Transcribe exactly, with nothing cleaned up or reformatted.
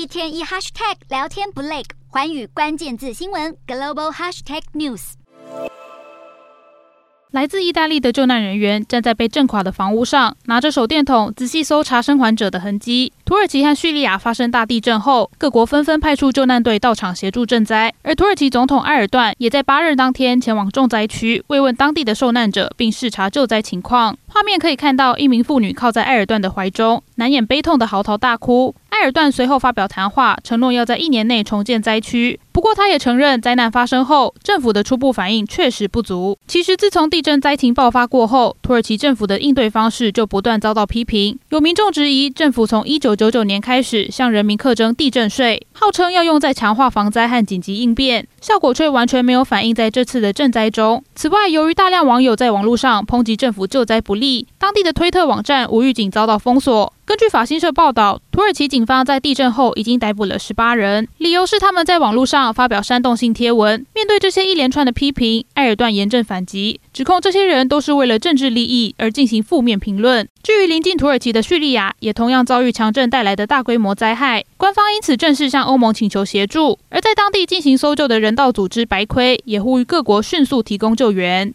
一天一 hashtag 聊天不累，寰宇关键字新闻 global hashtag news。来自意大利的救难人员站在被震垮的房屋上，拿着手电筒仔细搜查生还者的痕迹。土耳其和叙利亚发生大地震后，各国纷纷派出救难队到场协助赈灾，而土耳其总统埃尔段也在八日当天前往重灾区慰问当地的受难者，并视察救灾情况。画面可以看到一名妇女靠在埃尔段的怀中，难掩悲痛的嚎啕大哭。埃尔段随后发表谈话，承诺要在一年内重建灾区。不过，他也承认灾难发生后，政府的初步反应确实不足。其实，自从地震灾情爆发过后，土耳其政府的应对方式就不断遭到批评。有民众质疑，政府从一九九九年开始向人民课征地震税，号称要用在强化防灾和紧急应变，效果却完全没有反映在这次的赈灾中。此外，由于大量网友在网络上抨击政府救灾不力，当地的推特网站无预警遭到封锁。根据法新社报道，土耳其警方在地震后已经逮捕了十八人，理由是他们在网络上发表煽动性贴文。面对这些一连串的批评，埃尔段严正反击，指控这些人都是为了政治利益而进行负面评论。至于邻近土耳其的叙利亚，也同样遭遇强震带来的大规模灾害，官方因此正式向欧盟请求协助。而在当地进行搜救的人道组织白盔也呼吁各国迅速提供救援。